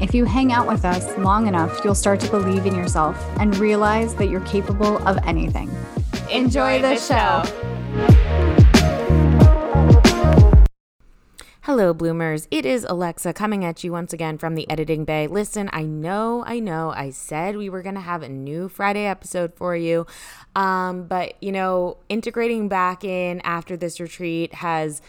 If you hang out with us long enough, you'll start to believe in yourself and realize that you're capable of anything. Enjoy the show. Hello, bloomers. It is Alexa coming at you once again from the editing bay. Listen, I know, I said we were going to have a new Friday episode for you, but, you know, integrating back in after this retreat has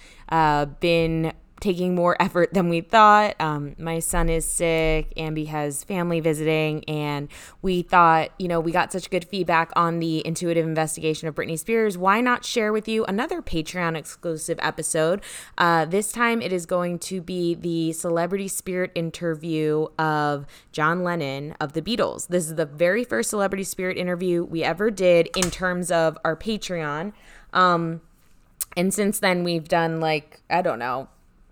been taking more effort than we thought. My son is sick, Ambie has family visiting, and we thought, you know, we got such good feedback on the intuitive investigation of Britney Spears. Why not share with you another Patreon exclusive episode? This time it is going to be the celebrity spirit interview of John Lennon of the Beatles. This is the very first celebrity spirit interview we ever did in terms of our Patreon. And since then we've done, like, I don't know,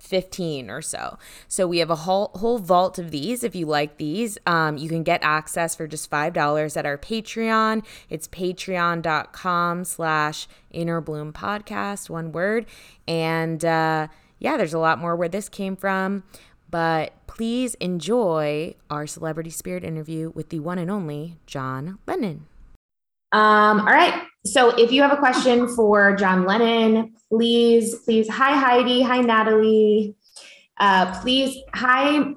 15 or so. So we have a whole vault of these. If you like these, you can get access for just $5 at our Patreon. It's patreon.com/innerbloom podcast, one word. And yeah, there's a lot more where this came from. But please enjoy our celebrity spirit interview with the one and only John Lennon. All right. So if you have a question for John Lennon, please. Hi, Heidi. Hi, Natalie. Hi, Isabel.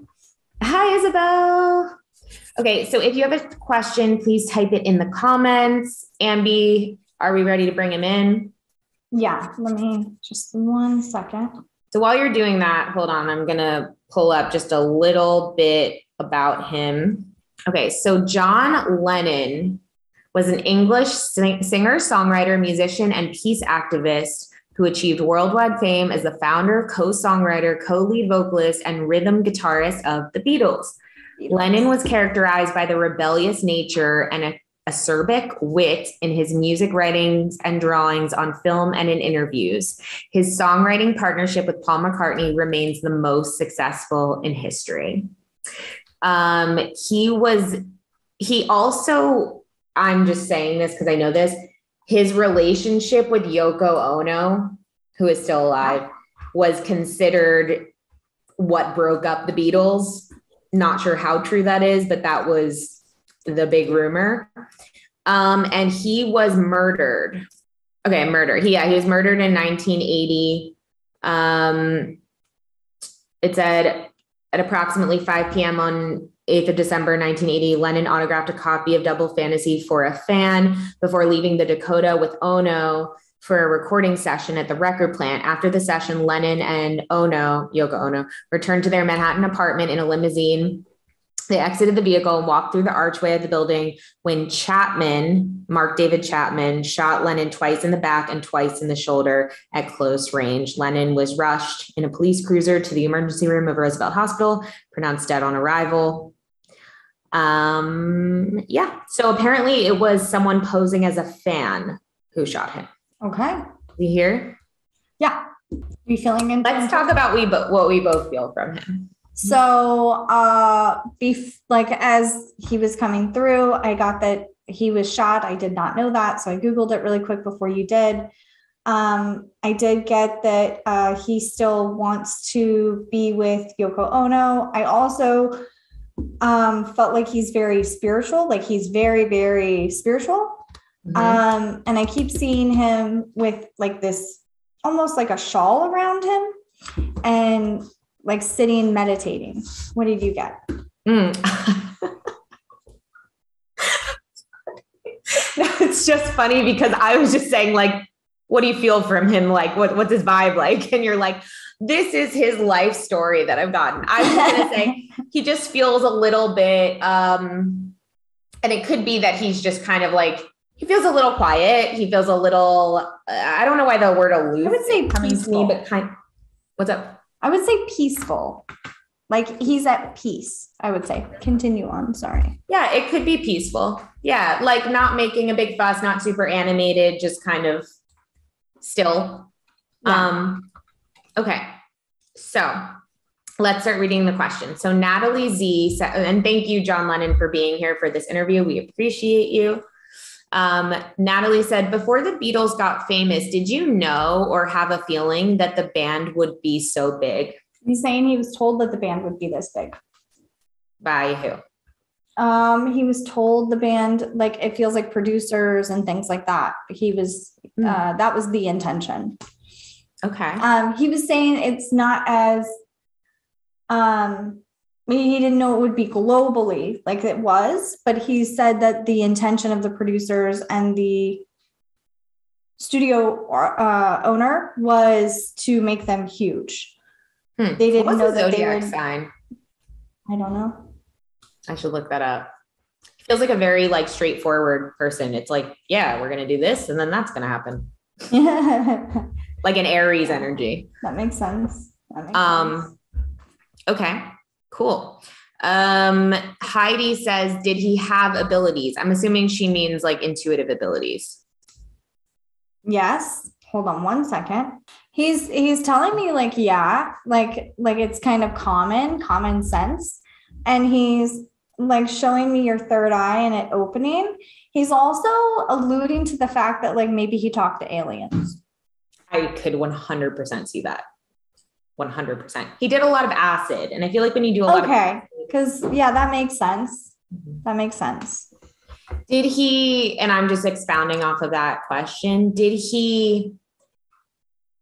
Okay. So if you have a question, please type it in the comments. Ambie, are we ready to bring him in? Yeah. Let me just 1 second. So while you're doing that, hold on. I'm going to pull up just a little bit about him. Okay. So John Lennon was an English singer, songwriter, musician, and peace activist who achieved worldwide fame as the founder, co-songwriter, co-lead vocalist, and rhythm guitarist of the Beatles. Lennon was characterized by the rebellious nature and acerbic wit in his music writings and drawings on film and in interviews. His songwriting partnership with Paul McCartney remains the most successful in history. He also... I'm just saying this because I know this. His relationship with Yoko Ono, who is still alive, was considered what broke up the Beatles. Not sure how true that is, but that was the big rumor. And he was murdered. Okay, murder. He was murdered in 1980. It said at approximately 5 p.m. on 8th of December, 1980, Lennon autographed a copy of Double Fantasy for a fan before leaving the Dakota with Ono for a recording session at the Record Plant. After the session, Lennon and Yoko Ono, returned to their Manhattan apartment in a limousine. They exited the vehicle and walked through the archway of the building when Mark David Chapman, shot Lennon twice in the back and twice in the shoulder at close range. Lennon was rushed in a police cruiser to the emergency room of Roosevelt Hospital, pronounced dead on arrival. So apparently it was someone posing as a fan who shot him. Okay. You hear? Yeah. You feeling in? Let's talk about what we both feel from him. So, as he was coming through, I got that he was shot. I did not know that. So I Googled it really quick before you did. I did get that, he still wants to be with Yoko Ono. I also, felt like he's very spiritual, like he's very, very spiritual. Mm-hmm. And I keep seeing him with like this, almost like a shawl around him and like sitting, meditating. What did you get? No, it's just funny because I was just saying like, what do you feel from him? Like, what's his vibe like? And you're like, this is his life story that I've gotten. I was going to say, he just feels a little bit, and it could be that he's just kind of like, he feels a little quiet. He feels a little, I don't know why the word aloof. I would say peaceful. What's up? I would say peaceful. Like he's at peace, I would say. Continue on. Sorry. Yeah. It could be peaceful. Yeah. Like not making a big fuss, not super animated, just kind of still. Yeah. Okay. So let's start reading the question. So Natalie Z said, and thank you, John Lennon, for being here for this interview. We appreciate you. Natalie said, before the Beatles got famous, did you know or have a feeling that the band would be so big? He's saying he was told that the band would be this big. By who? He was told the band, like, it feels like producers and things like that. He was, that was the intention. Okay. He was saying it's not as, he didn't know it would be globally like it was, but he said that the intention of the producers and the studio owner was to make them huge. They didn't know that zodiac sign. I don't know. I should look that up. It feels like a very like straightforward person. It's like, yeah, we're going to do this and then that's going to happen. Like an Aries energy. That makes sense. That makes sense. Okay, cool. Heidi says, did he have abilities? I'm assuming she means like intuitive abilities. Yes. Hold on one second. He's telling me like, yeah, like it's kind of common sense. And he's like showing me your third eye and it opening. He's also alluding to the fact that like, maybe he talked to aliens. I could 100% see that. 100%. He did a lot of acid. And I feel like when you do a lot of acid, because yeah, that makes sense. Mm-hmm. That makes sense. Did he, and I'm just expounding off of that question. Did he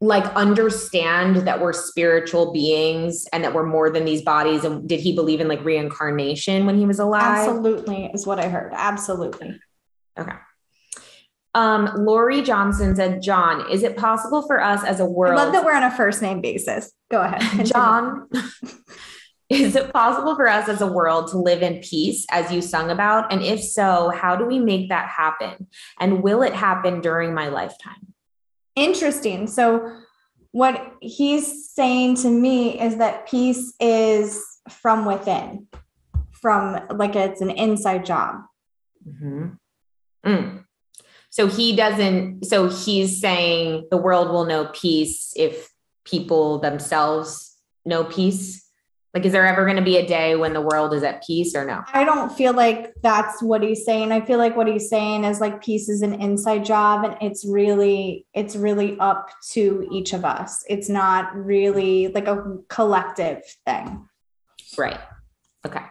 like understand that we're spiritual beings and that we're more than these bodies? And did he believe in like reincarnation when he was alive? Absolutely is what I heard. Absolutely. Okay. Lori Johnson said, John, is it possible for us as a world? I love that we're on a first name basis. Go ahead. Continue. John, is it possible for us as a world to live in peace as you sung about? And if so, how do we make that happen? And will it happen during my lifetime? Interesting. So what he's saying to me is that peace is from within, from like it's an inside job. Mm-hmm. Mm. So he's saying the world will know peace if people themselves know peace. Like, is there ever going to be a day when the world is at peace or no? I don't feel like that's what he's saying. I feel like what he's saying is like peace is an inside job and it's really up to each of us. It's not really like a collective thing. Right. Okay.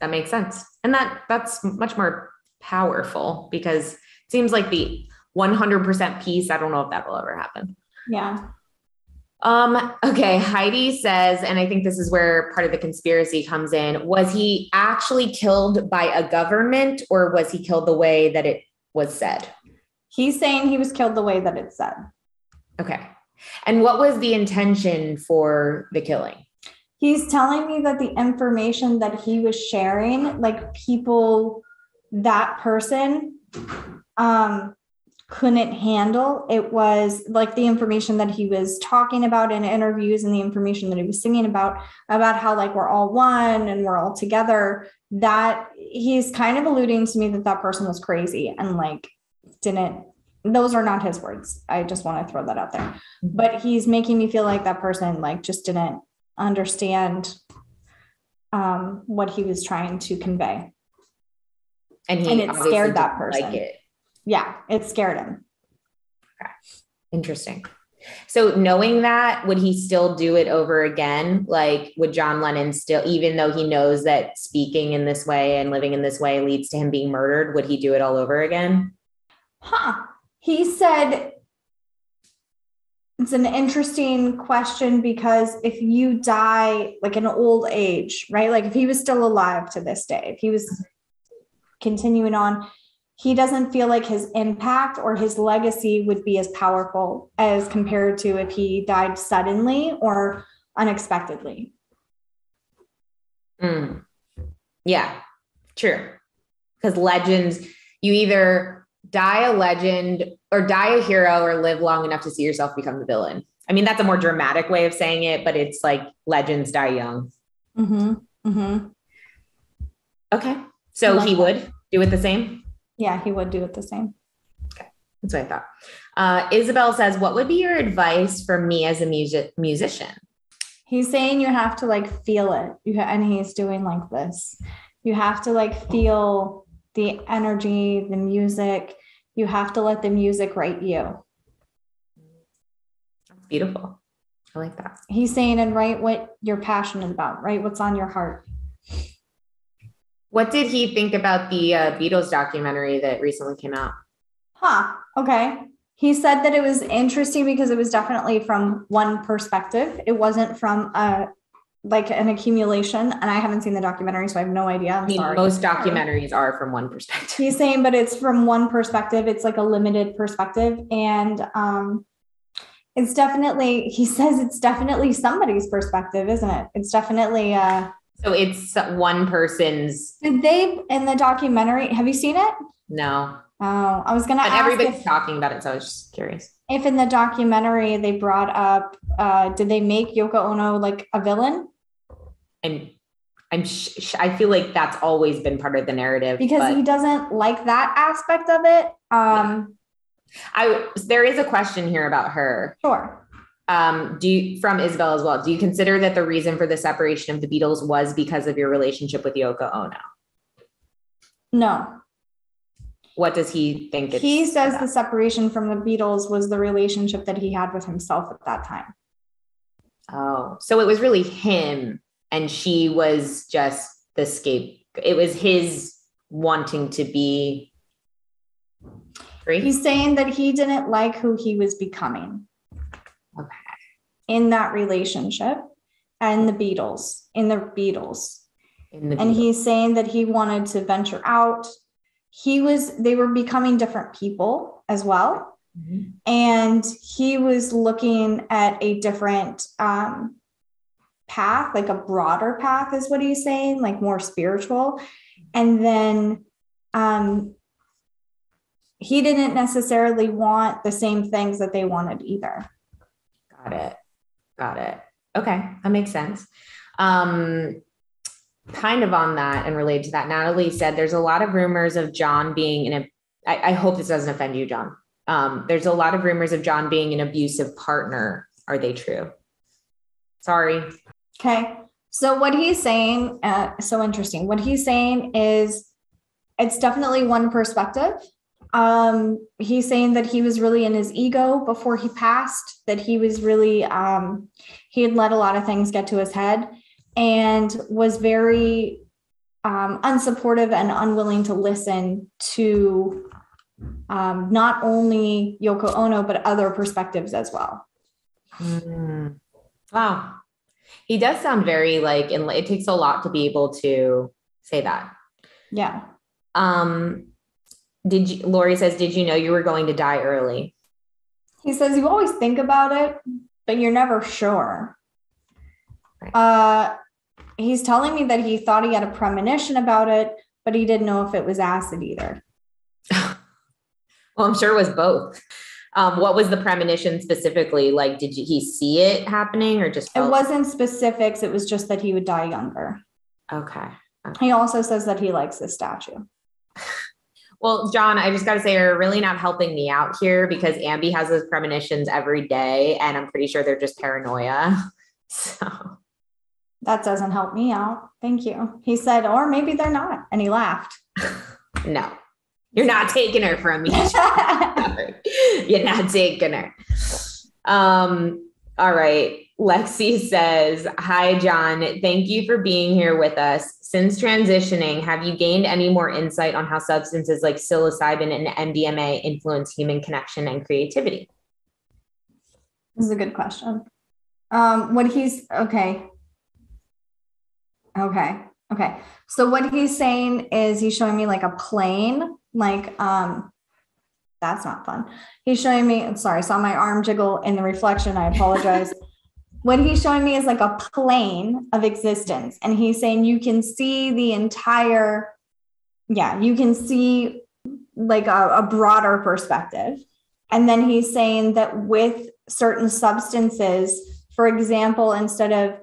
That makes sense. And that's much more powerful because it seems like the 100% peace. I don't know if that will ever happen. Yeah. Okay. Heidi says, and I think this is where part of the conspiracy comes in. Was he actually killed by a government or was he killed the way that it was said? He's saying he was killed the way that it said. Okay. And what was the intention for the killing? He's telling me that the information that he was sharing, like people, that person, couldn't handle. It was like the information that he was talking about in interviews and the information that he was singing about how like we're all one and we're all together, that he's kind of alluding to me that person was crazy and like those are not his words. I just want to throw that out there, but he's making me feel like that person like just didn't understand what he was trying to convey. And it scared that person. Like it. Yeah, it scared him. Okay. Interesting. So knowing that, would he still do it over again? Like, would John Lennon still, even though he knows that speaking in this way and living in this way leads to him being murdered, would he do it all over again? Huh. He said, it's an interesting question because if you die like in old age, right? Like if he was still alive to this day, if he was continuing on, he doesn't feel like his impact or his legacy would be as powerful as compared to if he died suddenly or unexpectedly. Mm. Yeah, true. Because legends, you either die a legend or die a hero or live long enough to see yourself become the villain. I mean, that's a more dramatic way of saying it, but it's like legends die young. Mm-hmm. Mm-hmm. Okay. So he would do it the same? Yeah, he would do it the same. Okay. That's what I thought. Isabel says, what would be your advice for me as a musician? He's saying you have to like feel it. And he's doing like this. You have to like feel the energy, the music. You have to let the music write you. That's beautiful. I like that. He's saying, and write what you're passionate about, write what's on your heart. What did he think about the Beatles documentary that recently came out? Huh. Okay. He said that it was interesting because it was definitely from one perspective. It wasn't from an accumulation. And I haven't seen the documentary, so I have no idea. I'm sorry. Most documentaries are from one perspective. He's saying, but it's from one perspective. It's like a limited perspective. And he says it's definitely somebody's perspective, isn't it? It's definitely... So it's one person's. Did they in the documentary? Have you seen it? No. Oh, I was going to ask. Everybody's talking about it, so I was just curious. If in the documentary they brought up, did they make Yoko Ono like a villain? I feel like that's always been part of the narrative because he doesn't like that aspect of it. There is a question here about her. Sure. From Isabel as well. Do you consider that the reason for the separation of the Beatles was because of your relationship with Yoko Ono? No. What does he think? He says the separation from the Beatles was the relationship that he had with himself at that time. Oh, so it was really him and she was just the scapegoat. It was his wanting to be free. He's saying that he didn't like who he was becoming. Okay. In that relationship and the Beatles. And he's saying that he wanted to venture out. They were becoming different people as well. Mm-hmm. And he was looking at a different path, like a broader path is what he's saying, like more spiritual. And then he didn't necessarily want the same things that they wanted either. Got it. Okay. That makes sense. Kind of on that and related to that, Natalie said, there's a lot of rumors of John being I hope this doesn't offend you, John. There's a lot of rumors of John being an abusive partner. Are they true? Sorry. Okay. So what he's saying, so interesting. What he's saying is it's definitely one perspective. He's saying that he was really in his ego before he passed, that he was really, he had let a lot of things get to his head and was very, unsupportive and unwilling to listen to, not only Yoko Ono, but other perspectives as well. Mm. Wow. He does sound very and it takes a lot to be able to say that. Yeah. Lori says, did you know you were going to die early? He says, you always think about it, but you're never sure. Right. He's telling me that he thought he had a premonition about it, but he didn't know if it was acid either. Well, I'm sure it was both. What was the premonition specifically? Like, he see it happening or just? It wasn't specifics. It was just that he would die younger. Okay. He also says that he likes this statue. Well, John, I just got to say you're really not helping me out here because Ambi has those premonitions every day and I'm pretty sure they're just paranoia. So that doesn't help me out. Thank you. He said, or maybe they're not. And he laughed. No, you're not taking her from me. You're not taking her. All right. Lexi says, hi, John. Thank you for being here with us. Since transitioning, have you gained any more insight on how substances like psilocybin and MDMA influence human connection and creativity? This is a good question. Okay. So what he's saying is he's showing me like a plane like, that's not fun. He's showing me, I'm sorry, I saw my arm jiggle in the reflection. I apologize. What he's showing me is like a plane of existence. And he's saying you can see the entire, yeah, you can see like a broader perspective. And then he's saying that with certain substances, for example, instead of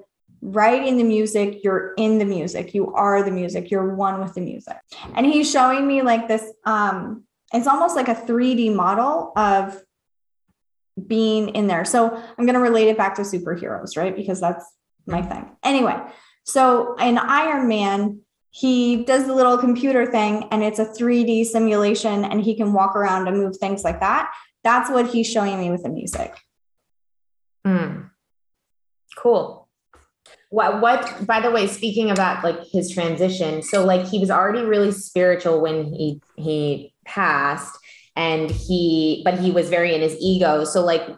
writing the music, you're in the music, you are the music, you're one with the music. And he's showing me like this, it's almost like a 3D model of being in there. So I'm going to relate it back to superheroes, right? Because that's my thing. Anyway, so in Iron Man, he does the little computer thing and it's a 3D simulation and he can walk around and move things like that. That's what he's showing me with the music. Mm. Cool. What, by the way, speaking about like his transition. So like he was already really spiritual when he passed and he was very in his ego. So like,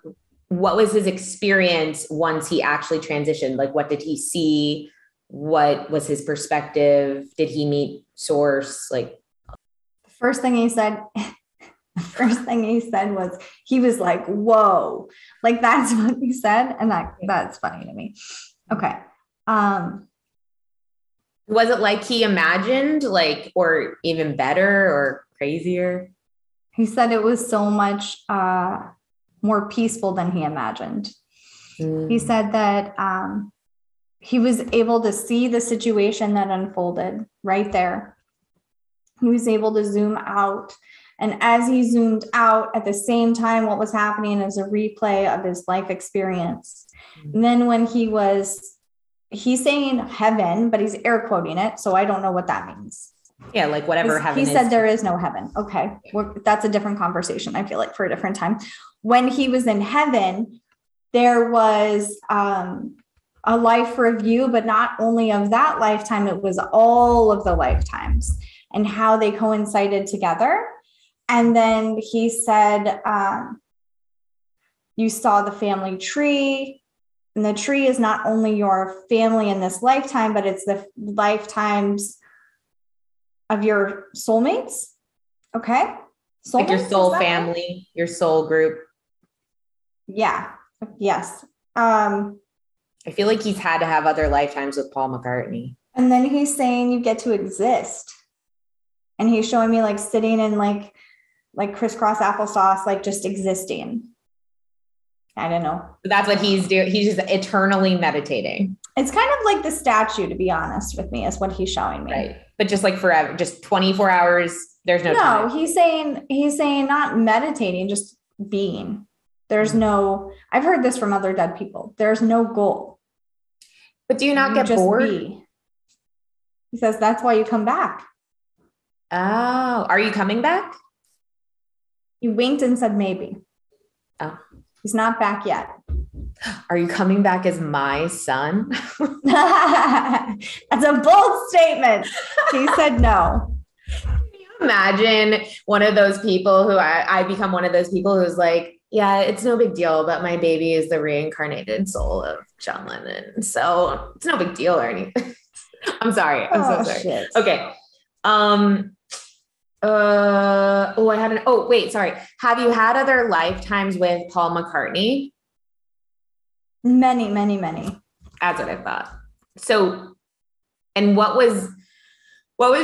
what was his experience once he actually transitioned? Like, what did he see? What was his perspective? Did he meet source? Like the first thing he said was, he was like, whoa, like that's what he said. And that's funny to me. Okay. Was it like he imagined, like, or even better or crazier? He said it was so much more peaceful than he imagined. Mm. He said that, he was able to see the situation that unfolded right there. He was able to zoom out. And as he zoomed out, at the same time, what was happening is a replay of his life experience. And then when he's saying heaven, but he's air quoting it. So I don't know what that means. Yeah, like whatever heaven is. He said there is no heaven. Okay. That's a different conversation, I feel like, for a different time. When he was in heaven, there was... a life review, but not only of that lifetime, it was all of the lifetimes and how they coincided together. And then he said, you saw the family tree, and the tree is not only your family in this lifetime, but it's the lifetimes of your soulmates. Okay. Soulmates, like your soul family, your soul group. Yeah. Yes. I feel like he's had to have other lifetimes with Paul McCartney. And then he's saying you get to exist. And he's showing me like sitting in like crisscross applesauce, like just existing. I don't know. That's what he's doing. He's just eternally meditating. It's kind of like the statue, to be honest with me, is what he's showing me. Right. But just like forever, just 24 hours. There's no time. No, he's saying not meditating, just being. There's no, I've heard this from other dead people. There's no goal. But do you not get bored? He says, that's why you come back. Oh, are you coming back? He winked and said, maybe. Oh, he's not back yet. Are you coming back as my son? That's a bold statement. He said, no. Can you imagine one of those people who I become one of those people who's like, yeah, it's no big deal, but my baby is the reincarnated soul of John Lennon. So it's no big deal or anything. I'm sorry. I'm so sorry. Shit. Okay. Have you had other lifetimes with Paul McCartney? Many, many, many. That's what I thought. So, and what was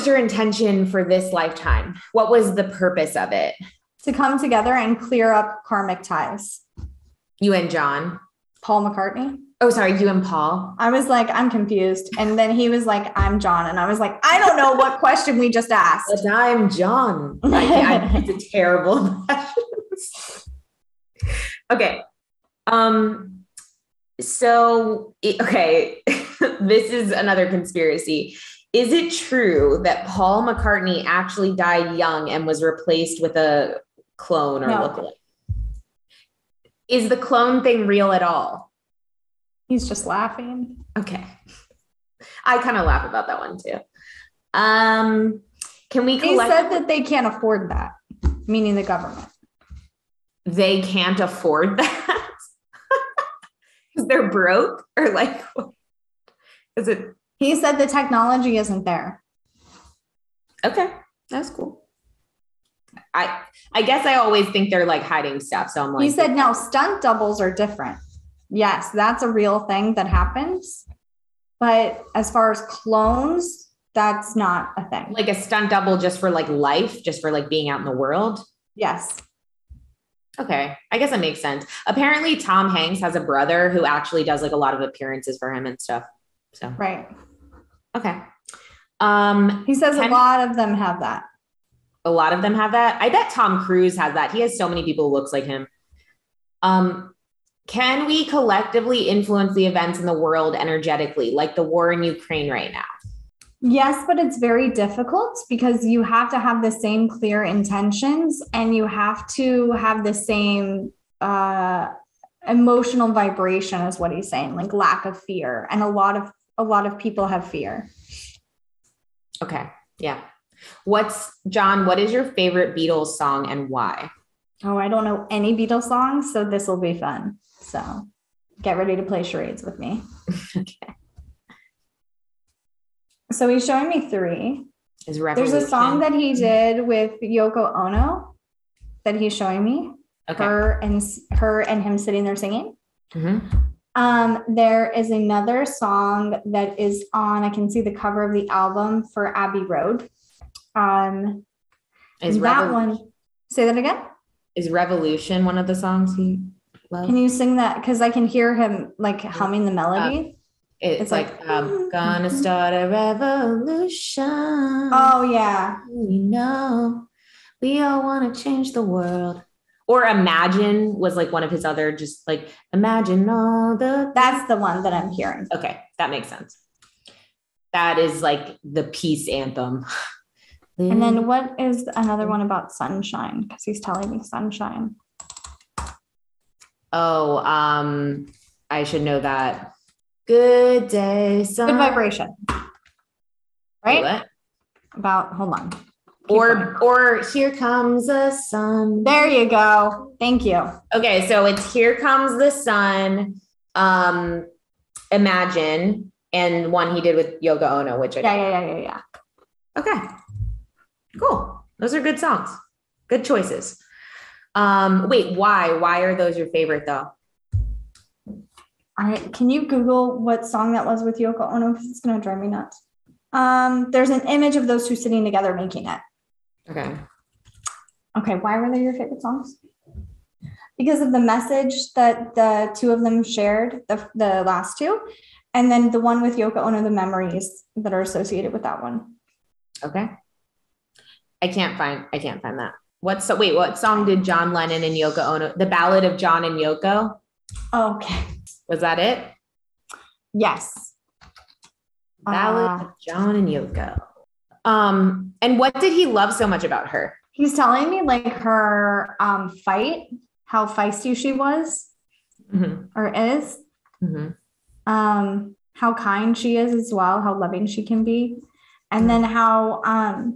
your intention for this lifetime? What was the purpose of it? To come together and clear up karmic ties. You and John? Paul McCartney? Oh, sorry. You and Paul? I was like, I'm confused. And then he was like, I'm John. And I was like, I don't know what question we just asked. And I'm John. It's a terrible question. Okay. This is another conspiracy. Is it true that Paul McCartney actually died young and was replaced with a clone or lookalike? Is the clone thing real at all? He's just laughing. Okay. I kind of laugh about that one too. Can we collect? He said that they can't afford that, meaning the government. They can't afford that? Because they're broke? Or like, is it? He said the technology isn't there. Okay. That's cool. I guess I always think they're like hiding stuff. So I'm like, you said no, stunt doubles are different. Yes, that's a real thing that happens. But as far as clones, that's not a thing. Like a stunt double just for like life, just for like being out in the world. Yes. Okay. I guess that makes sense. Apparently Tom Hanks has a brother who actually does like a lot of appearances for him and stuff. So, right. Okay. He says a lot of them have that. A lot of them have that. I bet Tom Cruise has that. He has so many people who looks like him. Can we collectively influence the events in the world energetically, like the war in Ukraine right now? Yes, but it's very difficult because you have to have the same clear intentions and you have to have the same emotional vibration is what he's saying, like lack of fear. And a lot of people have fear. Okay. Yeah. What is your favorite Beatles song and why? Oh, I don't know any Beatles songs, so this will be fun. So get ready to play charades with me. Okay. So he's showing me three. There's a song that he did with Yoko Ono that he's showing me. Okay. Her and him sitting there singing. Mm-hmm. There is another song that is on, I can see the cover of the album for Abbey Road. Say that again. Is Revolution one of the songs he loves? Can you sing that? Because I can hear him like humming the melody. It's like I'm gonna start a revolution. Oh yeah. We know we all want to change the world. Or Imagine was like one of his other, just like imagine all the. That's the one that I'm hearing. Okay, that makes sense. That is like the peace anthem. And then what is another one about sunshine? Because he's telling me sunshine. Oh, I should know that. Good day, sun. Good vibration. Right? What? About, hold on. Or here comes the sun. There you go. Thank you. Okay, so it's here comes the sun. Imagine, and one he did with Yoko Ono, which I yeah. Okay. Cool. Those are good songs. Good choices. Wait, why? Why are those your favorite though? Can you Google what song that was with Yoko Ono? Because it's going to drive me nuts. There's an image of those two sitting together making it. Okay. Okay. Why were they your favorite songs? Because of the message that the two of them shared, the last two. And then the one with Yoko Ono, the memories that are associated with that one. Okay. I can't find that. What song did John Lennon and Yoko Ono, the Ballad of John and Yoko? Okay. Was that it? Yes. Ballad of John and Yoko. And what did he love so much about her? He's telling me like her fight, how feisty she was, mm-hmm. or is, mm-hmm. How kind she is as well, how loving she can be. And then how,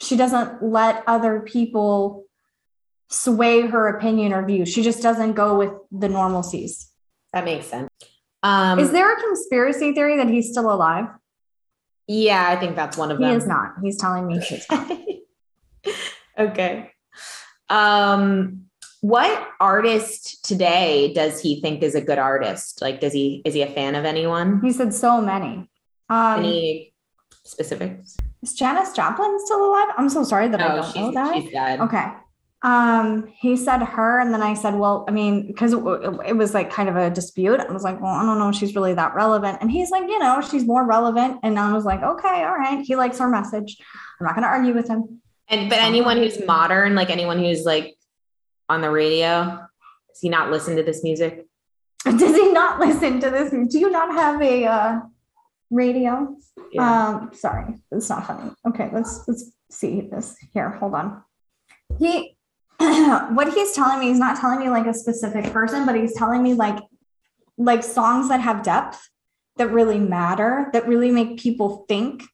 she doesn't let other people sway her opinion or view. She just doesn't go with the normalcies. That makes sense. Is there a conspiracy theory that he's still alive? Yeah, I think that's one of them. He is not. He's telling me he's not. Okay. What artist today does he think is a good artist? Like, is he a fan of anyone? He said so many. Any specifics? Is Janis Joplin still alive? I'm so sorry that I don't know that. She's dead. Okay. He said her, and then I said, well, I mean, because it was like kind of a dispute. I was like, well, I don't know if she's really that relevant. And he's like, you know, she's more relevant. And I was like, okay, all right. He likes her message. I'm not going to argue with him. But anyone who's modern, like anyone who's like on the radio, does he not listen to this music? Does he not listen to this? Do you not have a... radio. Yeah. Sorry, it's not funny. Okay, let's see this here. Hold on. He, what he's telling me, he's not telling me like a specific person, but he's telling me like songs that have depth, that really matter, that really make people think,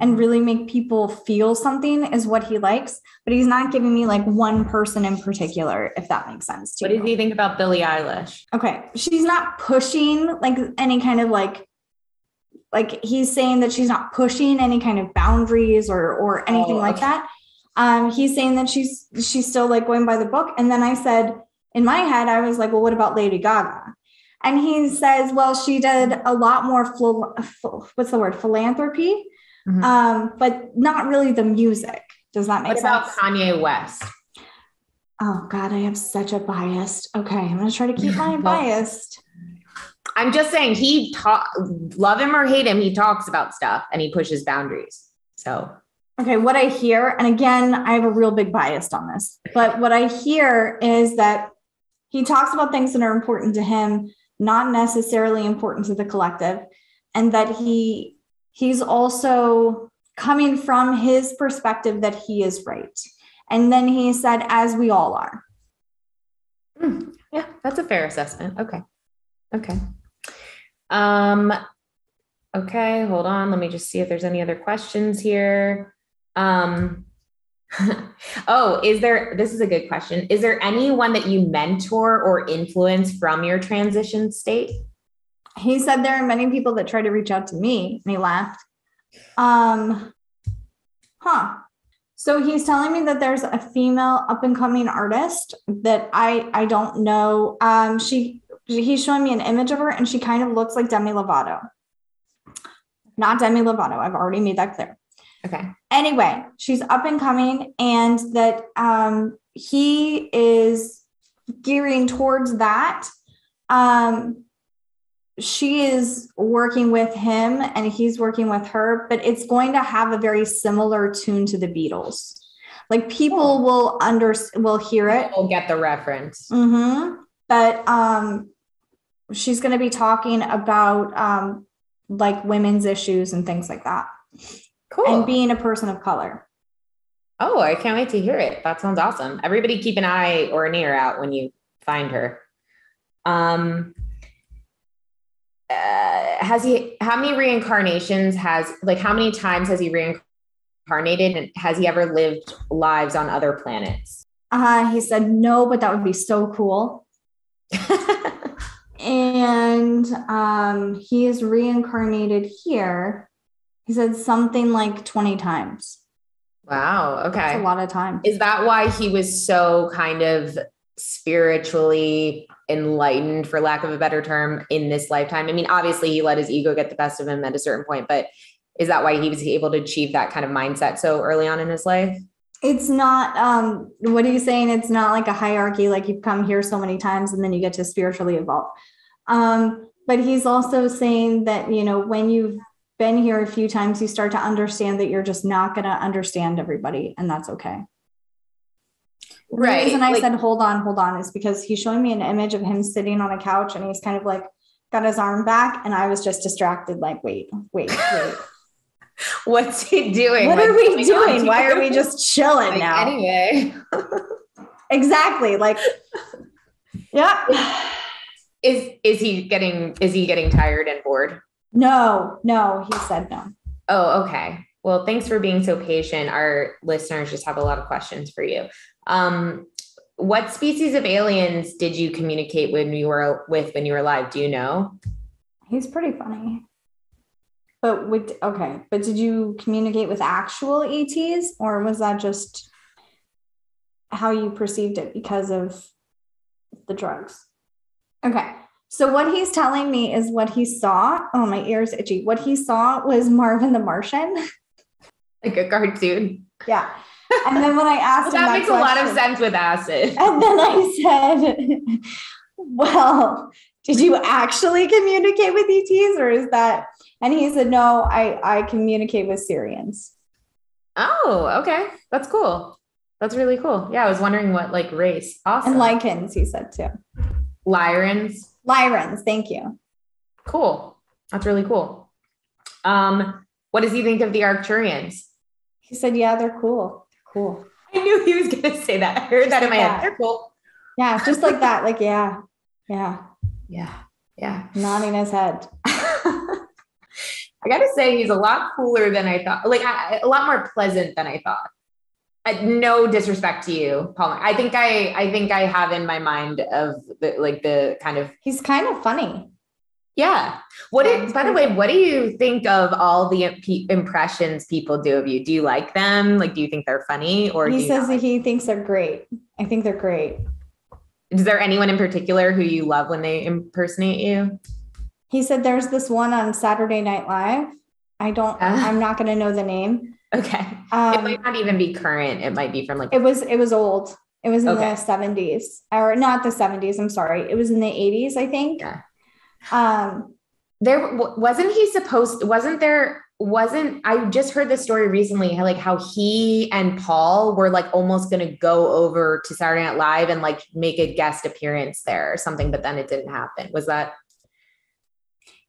and really make people feel something is what he likes. But he's not giving me like one person in particular, if that makes sense to you. What did you think about Billie Eilish? Okay, she's not pushing like any kind of like he's saying that she's not pushing any kind of boundaries or anything like that. He's saying that she's still like going by the book. And then I said, in my head, I was like, well, what about Lady Gaga? And he says, well, she did a lot more philanthropy, mm-hmm. But not really the music. Does that make sense? What about Kanye West? Oh God, I am such a biased. Okay. I'm going to try to keep my biased. I'm just saying he love him or hate him. He talks about stuff and he pushes boundaries. So, okay. What I hear, and again, I have a real big bias on this, but what I hear is that he talks about things that are important to him, not necessarily important to the collective. And that he's also coming from his perspective that he is right. And then he said, as we all are. Yeah, that's a fair assessment. Okay. Okay. Hold on. Let me just see if there's any other questions here. This is a good question. Is there anyone that you mentor or influence from your transition state? He said there are many people that try to reach out to me, and he laughed. So he's telling me that there's a female up and coming artist that I don't know. He's showing me an image of her and she kind of looks like Demi Lovato. Not Demi Lovato. I've already made that clear. Okay. Anyway, she's up and coming and that he is gearing towards that. She is working with him and he's working with her, but it's going to have a very similar tune to the Beatles. Like people will will hear it. We'll get the reference. Mm-hmm. But she's going to be talking about like women's issues and things like that. Cool. And being a person of color. Oh, I can't wait to hear it. That sounds awesome. Everybody keep an eye or an ear out when you find her. How many times has he reincarnated and has he ever lived lives on other planets? He said no, but that would be so cool. And he is reincarnated here. He said something like 20 times. Wow. Okay. That's a lot of time. Is that why he was so kind of spiritually enlightened, for lack of a better term, in this lifetime? I mean, obviously he let his ego get the best of him at a certain point, but is that why he was able to achieve that kind of mindset so early on in his life? It's not, what are you saying? It's not like a hierarchy, like you've come here so many times and then you get to spiritually evolve. But he's also saying that, you know, when you've been here a few times, you start to understand that you're just not going to understand everybody. And that's okay. Right. The reason I said, hold on, is because he's showing me an image of him sitting on a couch and he's kind of like got his arm back. And I was just distracted. Like, wait. What's he doing? What are we doing? Why are we just chilling now? Anyway. Exactly. Like, yeah. Is he getting tired and bored? No, he said no. Oh, okay. Well, thanks for being so patient. Our listeners just have a lot of questions for you. What species of aliens did you communicate when you were alive? Do you know? He's pretty funny. But did you communicate with actual ETs or was that just how you perceived it because of the drugs? Okay. So what he's telling me is what he saw. Oh, my ear's itchy. What he saw was Marvin the Martian. Like a cartoon. Yeah. And then when I asked well, that makes a lot of sense with acid. And then I said, well, did you actually communicate with ETs or is that... And he said, no, I communicate with Syrians. Oh, okay. That's cool. That's really cool. Yeah. I was wondering what like race. Awesome. And lichens, he said too. Lyrans. Thank you. Cool. That's really cool. What does he think of the Arcturians? He said, yeah, they're cool. Cool. I knew he was going to say that. I heard just that in like my head. They're cool. Yeah. Just like that. Like, yeah. Yeah. Yeah. Yeah. Nodding his head. I gotta say, he's a lot cooler than I thought. Like a lot more pleasant than I thought. No disrespect to you, Paul. I think I have in my mind of the kind of. He's kind of funny. Yeah. By the way, what do you think of all the impressions people do of you? Do you like them? Like, do you think they're funny? Or he says that he thinks they're great. I think they're great. Is there anyone in particular who you love when they impersonate you? He said there's this one on Saturday Night Live. I'm not going to know the name. Okay. It might not even be current. It might be from it was old. It was in the 70s, or not the 70s. I'm sorry. It was in the 80s, I think. Yeah. I just heard this story recently, like how he and Paul were like almost going to go over to Saturday Night Live and like make a guest appearance there or something, but then it didn't happen.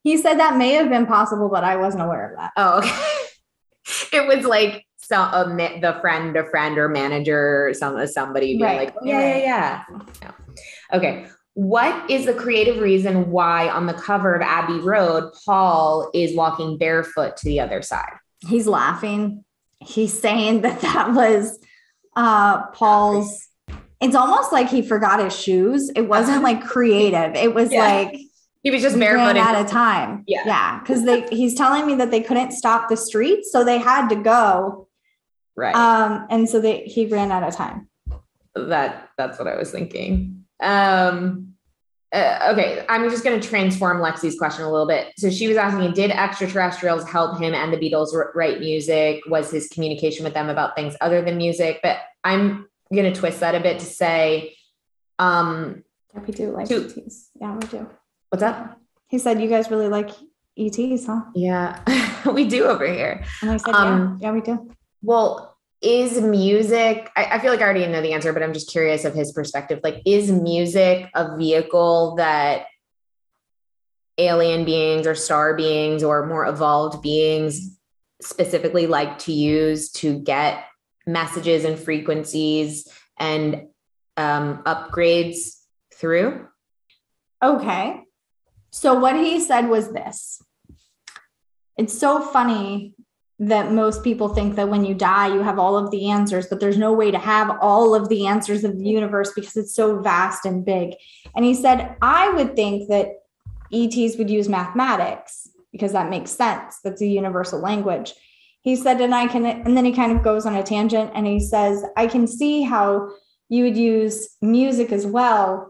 He said that may have been possible, but I wasn't aware of that. Oh, okay. It was like a friend or manager or somebody being right. Yeah. Okay. What is the creative reason why on the cover of Abbey Road, Paul is walking barefoot to the other side? He's laughing. He's saying that was Paul's. It's almost like he forgot his shoes. It wasn't like creative. It was like he was just barefoot at a time. Yeah. Because he's telling me that they couldn't stop the street, so they had to go. Right. And so he ran out of time. That's what I was thinking. Okay, I'm just going to transform Lexi's question a little bit. So she was asking, did extraterrestrials help him and the Beatles write music? Was his communication with them about things other than music? But I'm going to twist that a bit to say, yeah, we do like ETs. Yeah, we do. What's up? He said, you guys really like ETs, huh? Yeah, we do over here. And I said, yeah, we do. Well, is music, I feel like I already know the answer, but I'm just curious of his perspective. Like, is music a vehicle that alien beings or star beings or more evolved beings specifically like to use to get messages and frequencies and upgrades through? Okay. So what he said was this. It's so funny that most people think that when you die, you have all of the answers, but there's no way to have all of the answers of the universe because it's so vast and big. And he said, I would think that ETs would use mathematics because that makes sense. That's a universal language. He said, and then he kind of goes on a tangent and he says, I can see how you would use music as well.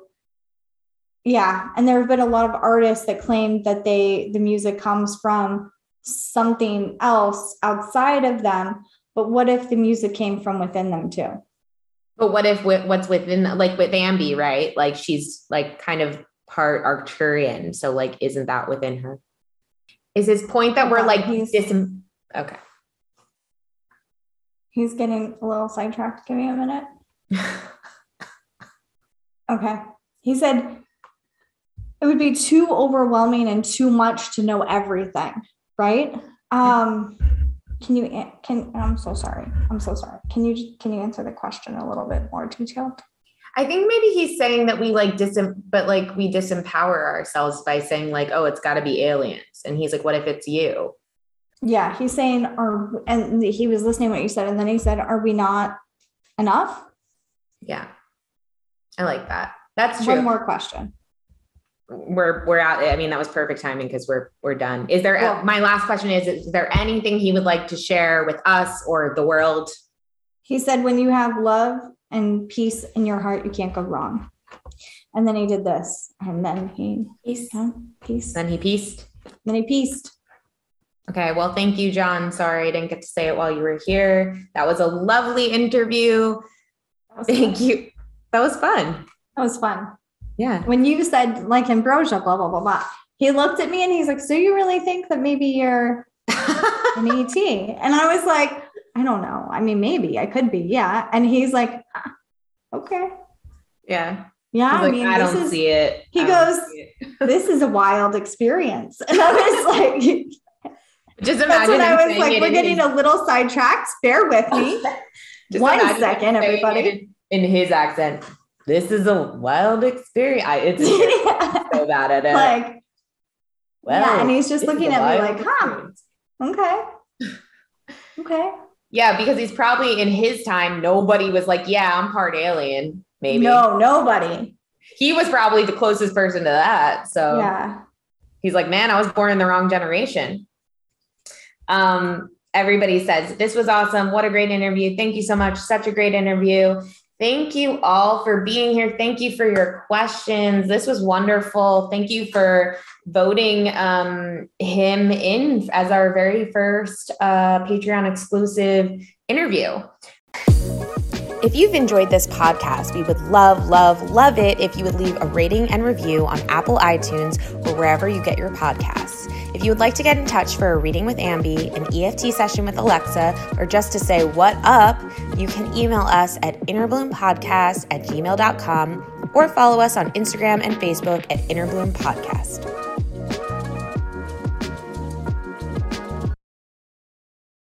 Yeah. And there have been a lot of artists that claim that the music comes from something else outside of them, but what if the music came from within them too? But what if what's within, like with Ambi, right? Like she's like kind of part Arcturian, so like isn't that within her? Is his point that we're like okay? He's getting a little sidetracked. Give me a minute. Okay, he said it would be too overwhelming and too much to know everything. Right? I'm so sorry. Can you answer the question in a little bit more detail? I think maybe he's saying that we we disempower ourselves by saying like, oh, it's gotta be aliens. And he's like, what if it's you? Yeah. He's saying, and he was listening to what you said. And then he said, are we not enough? Yeah. I like that. That's true. One more question. We're out. I mean, that was perfect timing because we're done. My last question is there anything he would like to share with us or the world? He said, when you have love and peace in your heart, you can't go wrong. And then he did this. And then he peace. Yeah, peace. Then he peaced. Then he peaced. Okay. Well, thank you, John. Sorry, I didn't get to say it while you were here. That was a lovely interview. Thank you. That was fun. Yeah. When you said like Ambrosia, blah, blah, blah, blah. He looked at me and he's like, so you really think that maybe you're an ET? And I was like, I don't know. I mean, maybe I could be. Yeah. And he's like, okay. Yeah. Yeah. He's I don't see it. He goes, this is a wild experience. And I was like, just imagine. That's when I was like, we're getting a little sidetracked. Bear with me. One second, everybody. In his accent. This is a wild experience. I'm so bad at it. Like, well, yeah, and he's just looking at me like, huh, okay. Yeah, because he's probably in his time, nobody was like, yeah, I'm part alien, maybe. No, nobody. He was probably the closest person to that, so. Yeah. He's like, man, I was born in the wrong generation. Everybody says, this was awesome. What a great interview. Thank you so much. Such a great interview. Thank you all for being here. Thank you for your questions. This was wonderful. Thank you for voting him in as our very first Patreon exclusive interview. If you've enjoyed this podcast, we would love it if you would leave a rating and review on Apple iTunes or wherever you get your podcasts. If you would like to get in touch for a reading with Ambi, an EFT session with Alexa, or just to say what up, you can email us at innerbloom.podcast@gmail.com or follow us on Instagram and Facebook at Inner Bloom Podcast.